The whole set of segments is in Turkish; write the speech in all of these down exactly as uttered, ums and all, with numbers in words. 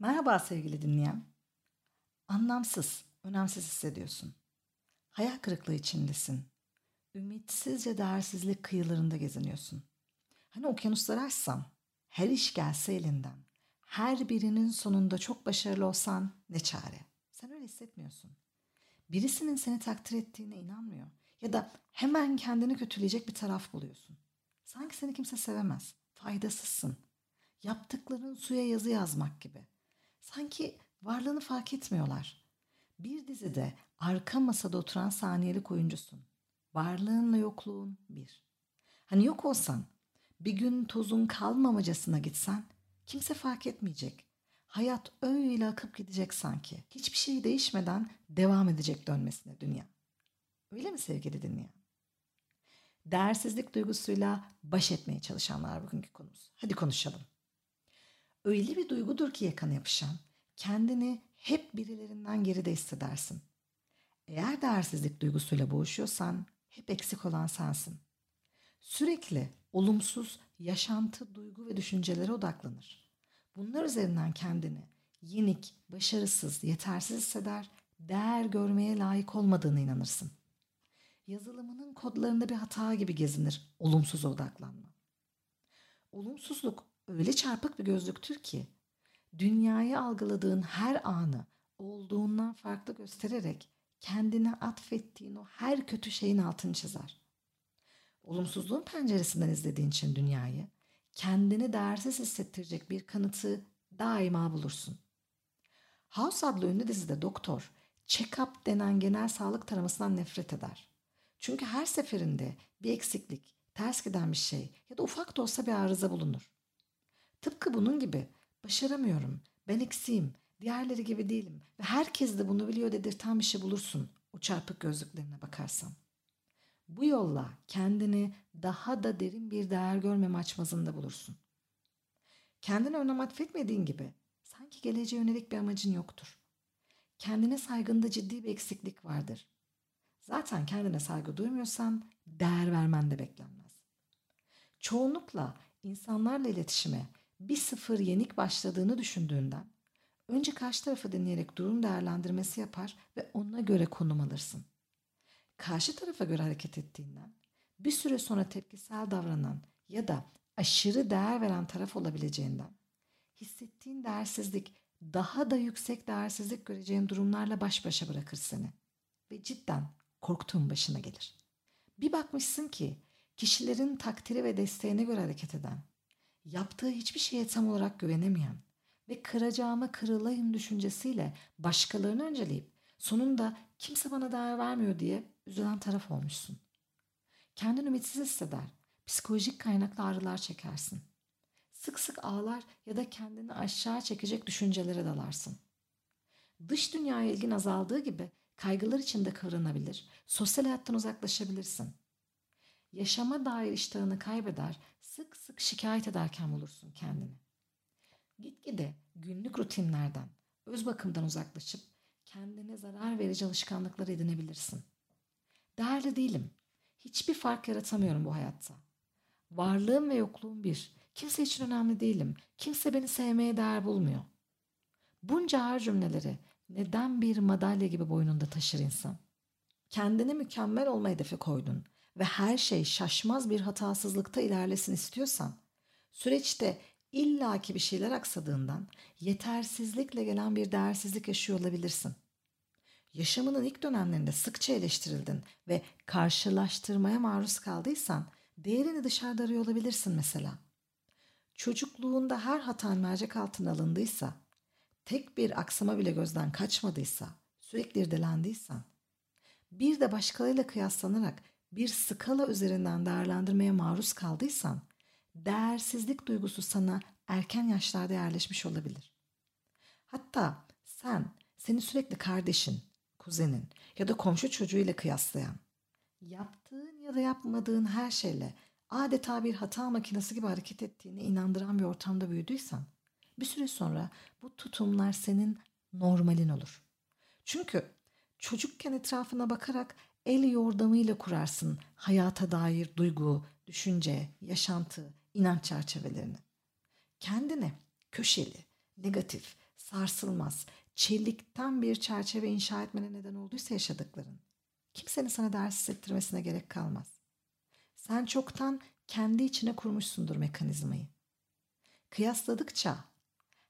Merhaba sevgili dinleyen. Anlamsız, önemsiz hissediyorsun. Hayal kırıklığı içindesin. Ümitsizce değersizlik kıyılarında geziniyorsun. Hani okyanusları açsam, her iş gelse elinden, her birinin sonunda çok başarılı olsan ne çare? Sen öyle hissetmiyorsun. Birisinin seni takdir ettiğine inanmıyor ya da hemen kendini kötüleyecek bir taraf buluyorsun. Sanki seni kimse sevemez, faydasızsın. Yaptıkların suya yazı yazmak gibi. Sanki varlığını fark etmiyorlar. Bir dizide arka masada oturan saniyelik oyuncusun. Varlığınla yokluğun bir. Hani yok olsan, bir gün tozun kalmamacasına gitsen kimse fark etmeyecek. Hayat öyle akıp gidecek sanki. Hiçbir şey değişmeden devam edecek dönmesine dünya. Öyle mi sevgili dinleyen? Değersizlik duygusuyla baş etmeye çalışanlar bugünkü konumuz. Hadi konuşalım. Öyle bir duygudur ki yakana yapışan, kendini hep birilerinden geride hissedersin. Eğer değersizlik duygusuyla boğuşuyorsan hep eksik olan sensin. Sürekli olumsuz yaşantı, duygu ve düşüncelere odaklanır. Bunlar üzerinden kendini yenik, başarısız, yetersiz hisseder, değer görmeye layık olmadığına inanırsın. Yazılımının kodlarında bir hata gibi gezinir olumsuz odaklanma. Olumsuzluk öyle çarpık bir gözlüktür ki dünyayı algıladığın her anı olduğundan farklı göstererek kendine atfettiğin o her kötü şeyin altını çizer. Olumsuzluğun penceresinden izlediğin için dünyayı, kendini değersiz hissettirecek bir kanıtı daima bulursun. House adlı ünlü dizide doktor, check-up denen genel sağlık taramasından nefret eder. Çünkü her seferinde bir eksiklik, ters giden bir şey ya da ufak da olsa bir arıza bulunur. Tıpkı bunun gibi başaramıyorum, ben eksiğim, diğerleri gibi değilim ve herkes de bunu biliyor dedirten bir şey bulursun o çarpık gözlüklerine bakarsan. Bu yolla kendini daha da derin bir değer görmeme açmazında bulursun. Kendine önem atfetmediğin gibi sanki geleceğe yönelik bir amacın yoktur. Kendine saygında ciddi bir eksiklik vardır. Zaten kendine saygı duymuyorsan değer vermen de beklenmez. Çoğunlukla insanlarla iletişime bir sıfır yenik başladığını düşündüğünden önce karşı tarafı dinleyerek durum değerlendirmesi yapar ve ona göre konum alırsın. Karşı tarafa göre hareket ettiğinden bir süre sonra tepkisel davranan ya da aşırı değer veren taraf olabileceğinden hissettiğin değersizlik daha da yüksek değersizlik göreceğin durumlarla baş başa bırakır seni ve cidden korktuğun başına gelir. Bir bakmışsın ki kişilerin takdiri ve desteğine göre hareket eden, yaptığı hiçbir şeye tam olarak güvenemeyen ve kıracağıma kırılayım düşüncesiyle başkalarını önceleyip sonunda kimse bana değer vermiyor diye üzülen taraf olmuşsun. Kendini ümitsiz hisseder, psikolojik kaynaklı ağrılar çekersin. Sık sık ağlar ya da kendini aşağı çekecek düşüncelere dalarsın. Dış dünyaya ilgin azaldığı gibi kaygılar içinde kıvranabilir, sosyal hayattan uzaklaşabilirsin. Yaşama dair iştahını kaybeder, sık sık şikayet ederken bulursun kendini. Gitgide günlük rutinlerden, öz bakımdan uzaklaşıp kendine zarar verici alışkanlıklar edinebilirsin. Değerli değilim. Hiçbir fark yaratamıyorum bu hayatta. Varlığım ve yokluğum bir. Kimse için önemli değilim. Kimse beni sevmeye değer bulmuyor. Bunca ağır cümleleri neden bir madalya gibi boynunda taşır insan? Kendine mükemmel olma hedefi koydun ve her şey şaşmaz bir hatasızlıkta ilerlesin istiyorsan, süreçte illaki bir şeyler aksadığından yetersizlikle gelen bir değersizlik yaşıyor olabilirsin. Yaşamının ilk dönemlerinde sıkça eleştirildin ve karşılaştırmaya maruz kaldıysan değerini dışarıda arıyor olabilirsin mesela. Çocukluğunda her hatan mercek altına alındıysa, tek bir aksama bile gözden kaçmadıysa, sürekli irdelendiysen, bir de başkalarıyla kıyaslanarak bir skala üzerinden değerlendirmeye maruz kaldıysan, değersizlik duygusu sana erken yaşlarda yerleşmiş olabilir. Hatta sen seni sürekli kardeşin, kuzenin ya da komşu çocuğuyla kıyaslayan, yaptığın ya da yapmadığın her şeyle adeta bir hata makinesi gibi hareket ettiğine inandıran bir ortamda büyüdüysen, bir süre sonra bu tutumlar senin normalin olur. Çünkü çocukken etrafına bakarak el yordamıyla kurarsın hayata dair duygu, düşünce, yaşantı, inanç çerçevelerini. Kendine köşeli, negatif, sarsılmaz. Çelikten bir çerçeve inşa etmene neden olduysa yaşadıkların, kimsenin sana ders hissettirmesine gerek kalmaz. Sen çoktan kendi içine kurmuşsundur mekanizmayı. Kıyasladıkça,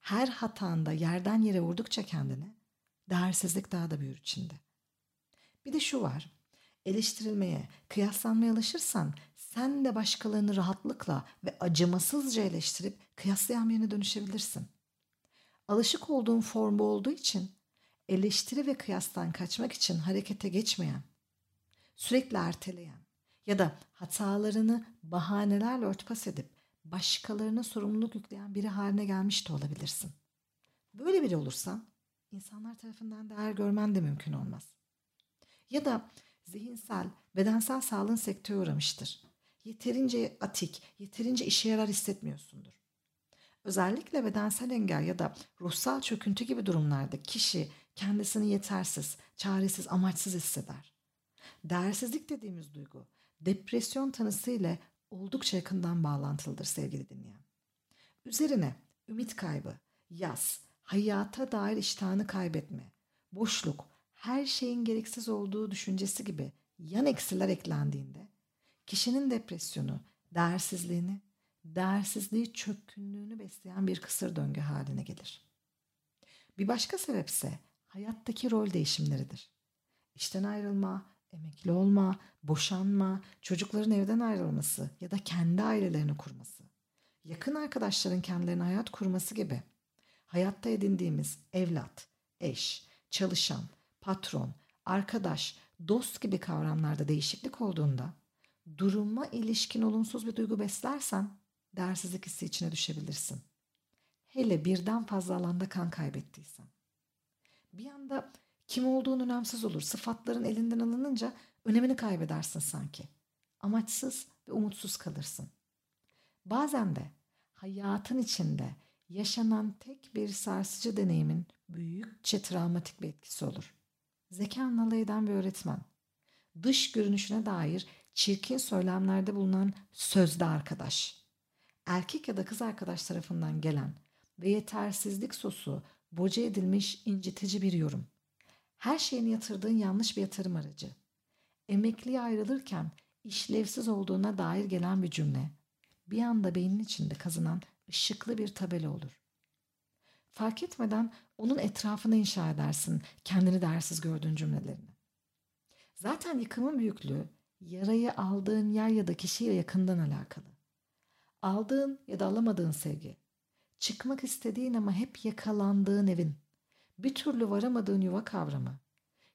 her hatanda yerden yere vurdukça kendini, değersizlik daha da büyür içinde. Bir de şu var, eleştirilmeye, kıyaslanmaya alışırsan sen de başkalarını rahatlıkla ve acımasızca eleştirip kıyaslayan birine dönüşebilirsin. Alışık olduğun formu olduğu için eleştiri ve kıyastan kaçmak için harekete geçmeyen, sürekli erteleyen ya da hatalarını bahanelerle örtbas edip başkalarına sorumluluk yükleyen biri haline gelmiş de olabilirsin. Böyle biri olursan insanlar tarafından değer görmen de mümkün olmaz. Ya da zihinsel, bedensel sağlığın sekteye uğramıştır. Yeterince atik, yeterince işe yarar hissetmiyorsundur. Özellikle bedensel engel ya da ruhsal çöküntü gibi durumlarda kişi kendisini yetersiz, çaresiz, amaçsız hisseder. Değersizlik dediğimiz duygu, depresyon tanısı ile oldukça yakından bağlantılıdır sevgili dinleyen. Üzerine ümit kaybı, yas, hayata dair iştahını kaybetme, boşluk, her şeyin gereksiz olduğu düşüncesi gibi yan eksiler eklendiğinde kişinin depresyonu, değersizliğini, değersizliği çökkünlüğünü besleyen bir kısır döngü haline gelir. Bir başka sebep ise hayattaki rol değişimleridir. İşten ayrılma, emekli olma, boşanma, çocukların evden ayrılması ya da kendi ailelerini kurması, yakın arkadaşların kendilerine hayat kurması gibi hayatta edindiğimiz evlat, eş, çalışan, patron, arkadaş, dost gibi kavramlarda değişiklik olduğunda duruma ilişkin olumsuz bir duygu beslersen değersizlik hissi içine düşebilirsin. Hele birden fazla alanda kan kaybettiysen. Bir anda kim olduğun önemsiz olur, sıfatların elinden alınınca önemini kaybedersin sanki. Amaçsız ve umutsuz kalırsın. Bazen de hayatın içinde yaşanan tek bir sarsıcı deneyimin büyükçe travmatik bir etkisi olur. Zekanla alay eden bir öğretmen, dış görünüşüne dair çirkin söylemlerde bulunan sözde arkadaş, erkek ya da kız arkadaş tarafından gelen ve yetersizlik sosu boca edilmiş incitici bir yorum, her şeyini yatırdığın yanlış bir yatırım aracı, emekliye ayrılırken işlevsiz olduğuna dair gelen bir cümle, bir anda beynin içinde kazanan ışıklı bir tabela olur. Fark etmeden onun etrafını inşa edersin kendini değersiz gördüğün cümlelerini. Zaten yıkımın büyüklüğü yarayı aldığın yer ya da kişiyle yakından alakalı. Aldığın ya da alamadığın sevgi, çıkmak istediğin ama hep yakalandığın evin, bir türlü varamadığın yuva kavramı,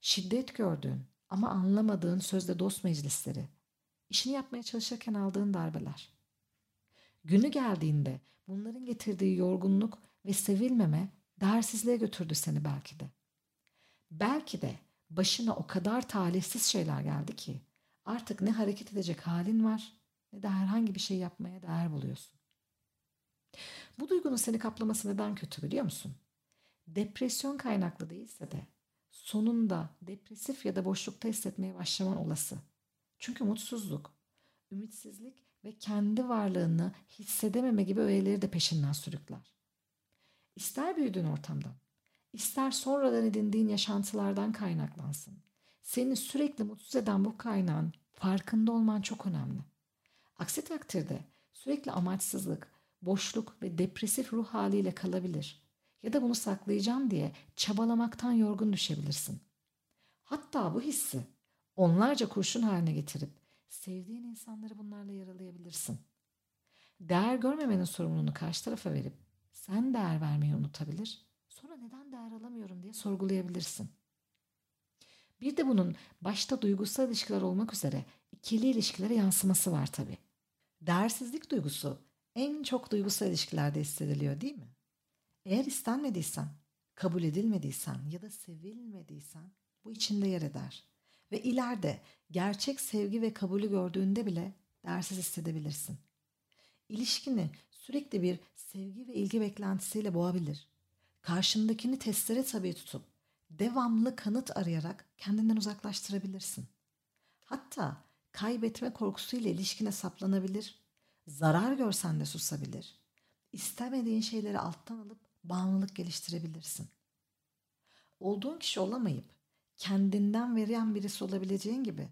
şiddet gördüğün ama anlamadığın sözde dost meclisleri, işini yapmaya çalışırken aldığın darbeler. Günü geldiğinde bunların getirdiği yorgunluk ve sevilmeme değersizliğe götürdü seni belki de. Belki de başına o kadar talihsiz şeyler geldi ki artık ne hareket edecek halin var ne de herhangi bir şey yapmaya değer buluyorsun. Bu duygunun seni kaplaması neden kötü biliyor musun? Depresyon kaynaklı değilse de sonunda depresif ya da boşlukta hissetmeye başlaman olası. Çünkü mutsuzluk, ümitsizlik ve kendi varlığını hissedememe gibi öğeleri de peşinden sürükler. İster büyüdüğün ortamdan, ister sonradan edindiğin yaşantılardan kaynaklansın. Seni sürekli mutsuz eden bu kaynağın farkında olman çok önemli. Aksi takdirde sürekli amaçsızlık, boşluk ve depresif ruh haliyle kalabilir. Ya da bunu saklayacağım diye çabalamaktan yorgun düşebilirsin. Hatta bu hissi onlarca kurşun haline getirip sevdiğin insanları bunlarla yaralayabilirsin. Değer görmemenin sorumluluğunu karşı tarafa verip sen değer vermeyi unutabilir, sonra neden değer alamıyorum diye sorgulayabilirsin. Bir de bunun başta duygusal ilişkiler olmak üzere ikili ilişkilere yansıması var tabii. Değersizlik duygusu en çok duygusal ilişkilerde hissediliyor değil mi? Eğer istenmediysen, kabul edilmediysen ya da sevilmediysen bu içinde yer eder. Ve ileride gerçek sevgi ve kabulü gördüğünde bile değersiz hissedebilirsin. İlişkini sürekli bir sevgi ve ilgi beklentisiyle boğabilir. Karşındakini testere tabi tutup devamlı kanıt arayarak kendinden uzaklaştırabilirsin. Hatta kaybetme korkusuyla ilişkine saplanabilir, zarar görsen de susabilir, istemediğin şeyleri alttan alıp bağımlılık geliştirebilirsin. Olduğun kişi olamayıp kendinden veren birisi olabileceğin gibi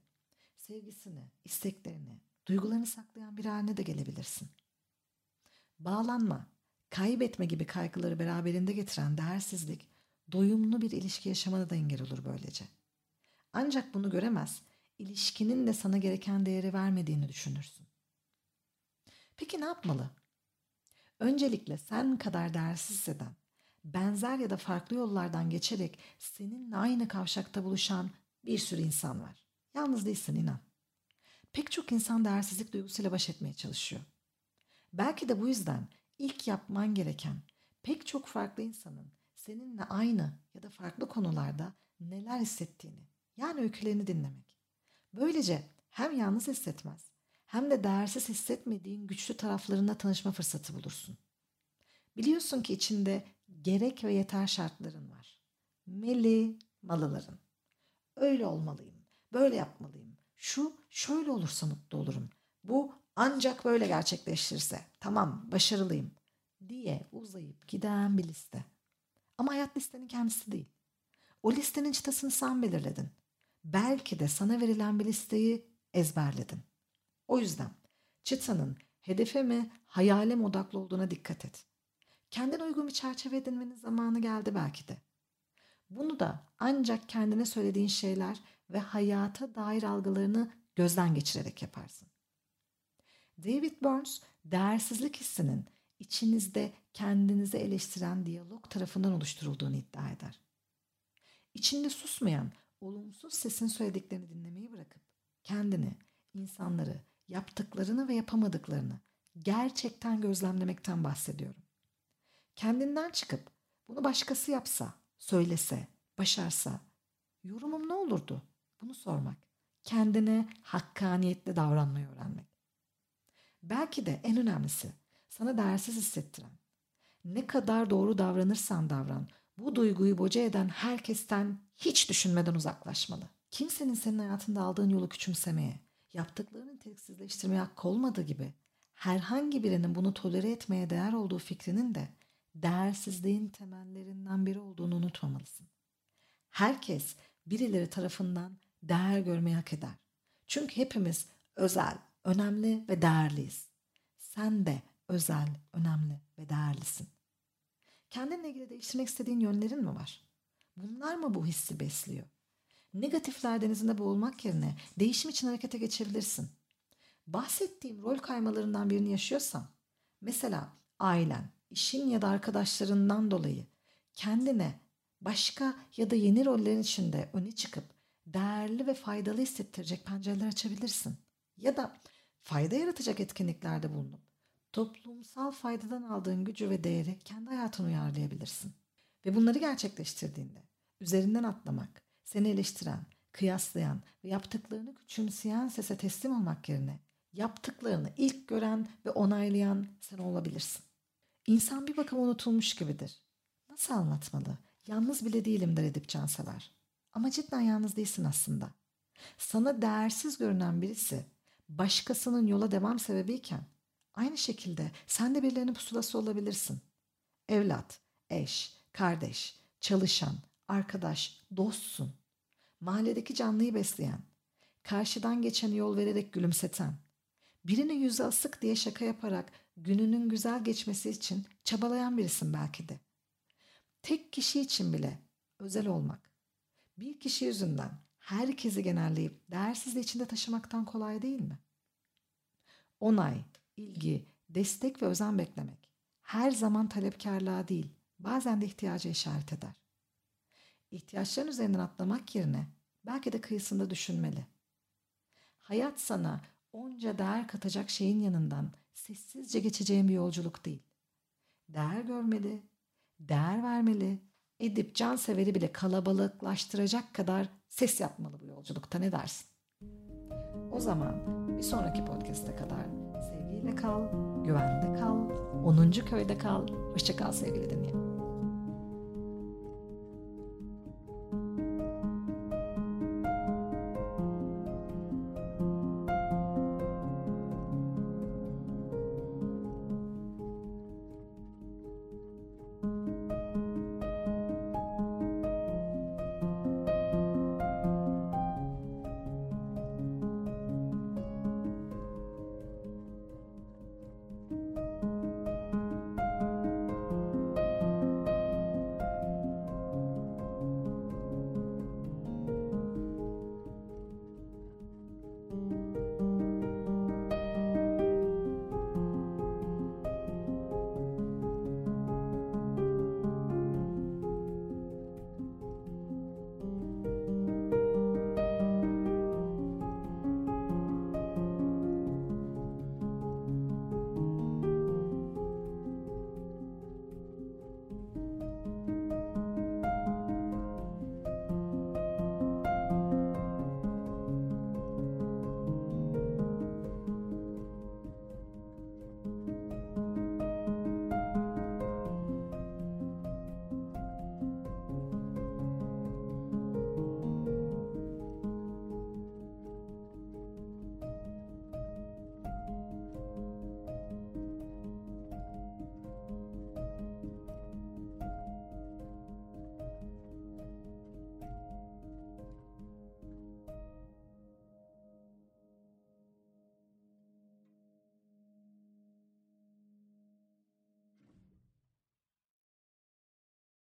sevgisini, isteklerini, duygularını saklayan bir haline de gelebilirsin. Bağlanma, kaybetme gibi kaygıları beraberinde getiren değersizlik, doyumlu bir ilişki yaşamana da engel olur böylece. Ancak bunu göremez, ilişkinin de sana gereken değeri vermediğini düşünürsün. Peki ne yapmalı? Öncelikle sen kadar değersiz hisseden, benzer ya da farklı yollardan geçerek seninle aynı kavşakta buluşan bir sürü insan var. Yalnız değilsin, inan. Pek çok insan değersizlik duygusuyla baş etmeye çalışıyor. Belki de bu yüzden ilk yapman gereken pek çok farklı insanın seninle aynı ya da farklı konularda neler hissettiğini, yani öykülerini dinlemek. Böylece hem yalnız hissetmez hem de değersiz hissetmediğin güçlü taraflarına tanışma fırsatı bulursun. Biliyorsun ki içinde gerek ve yeter şartların var. Meli malıların. Öyle olmalıyım, böyle yapmalıyım. Şu şöyle olursa mutlu olurum. Bu ancak böyle gerçekleşirse. Tamam, başarılıyım diye uzayıp giden bir liste. Ama hayat listenin kendisi değil. O listenin çıtasını sen belirledin. Belki de sana verilen bir listeyi ezberledin. O yüzden çıtanın hedefe mi, hayale mi odaklı olduğuna dikkat et. Kendine uygun bir çerçeve edinmenin zamanı geldi belki de. Bunu da ancak kendine söylediğin şeyler ve hayata dair algılarını gözden geçirerek yaparsın. David Burns, değersizlik hissinin içinizde kendinizi eleştiren diyalog tarafından oluşturulduğunu iddia eder. İçinde susmayan olumsuz sesin söylediklerini dinlemeyi bırakıp kendini, insanları, yaptıklarını ve yapamadıklarını gerçekten gözlemlemekten bahsediyorum. Kendinden çıkıp bunu başkası yapsa, söylese, başarsa yorumum ne olurdu? Bunu sormak, kendine hakkaniyetle davranmayı öğrenmek. Belki de en önemlisi sana değersiz hissettiren, ne kadar doğru davranırsan davran, bu duyguyu boca eden herkesten hiç düşünmeden uzaklaşmalı. Kimsenin senin hayatında aldığın yolu küçümsemeye, yaptıklarının teksizleştirmeye hakkı olmadığı gibi herhangi birinin bunu tolere etmeye değer olduğu fikrinin de değersizliğin temellerinden biri olduğunu unutmamalısın. Herkes birileri tarafından değer görmeyi hak eder. Çünkü hepimiz özel, önemli ve değerliyiz. Sen de özel, önemli ve değerlisin. Kendinle ilgili değiştirmek istediğin yönlerin mi var? Bunlar mı bu hissi besliyor? Negatifler denizinde boğulmak yerine değişim için harekete geçebilirsin. Bahsettiğim rol kaymalarından birini yaşıyorsan, mesela ailen, işin ya da arkadaşlarından dolayı kendine başka ya da yeni rollerin içinde öne çıkıp değerli ve faydalı hissettirecek pencereler açabilirsin. Ya da fayda yaratacak etkinliklerde bulunup toplumsal faydadan aldığın gücü ve değeri kendi hayatına uyarlayabilirsin. Ve bunları gerçekleştirdiğinde üzerinden atlamak, seni eleştiren, kıyaslayan ve yaptıklarını küçümseyen sese teslim olmak yerine yaptıklarını ilk gören ve onaylayan sen olabilirsin. İnsan bir bakıma unutulmuş gibidir. Nasıl anlatmalı? Yalnız bile değilimdir Edip Cansever. Ama cidden yalnız değilsin aslında. Sana değersiz görünen birisi başkasının yola devam sebebiyken aynı şekilde sen de birilerinin pusulası olabilirsin. Evlat, eş, kardeş, çalışan, arkadaş, dostsun. Mahalledeki canlıyı besleyen, karşıdan geçen yol vererek gülümseten, birine yüzü asık diye şaka yaparak gününün güzel geçmesi için çabalayan birisin belki de. Tek kişi için bile özel olmak, bir kişi yüzünden herkesi genelleyip değersizliği içinde taşımaktan kolay değil mi? Onay, ilgi, destek ve özen beklemek her zaman talepkarlığa değil, bazen de ihtiyaca işaret eder. İhtiyaçların üzerinden atlamak yerine belki de kıyısında düşünmeli. Hayat sana onca değer katacak şeyin yanından sessizce geçeceğin bir yolculuk değil. Değer görmeli, değer vermeli, Edip Cansever'i bile kalabalıklaştıracak kadar ses yapmalı bu yolculukta, ne dersin? O zaman bir sonraki podcast'e kadar sevgiyle kal, güvende kal, onuncu köyde kal, hoşça kal sevgili dinleyen.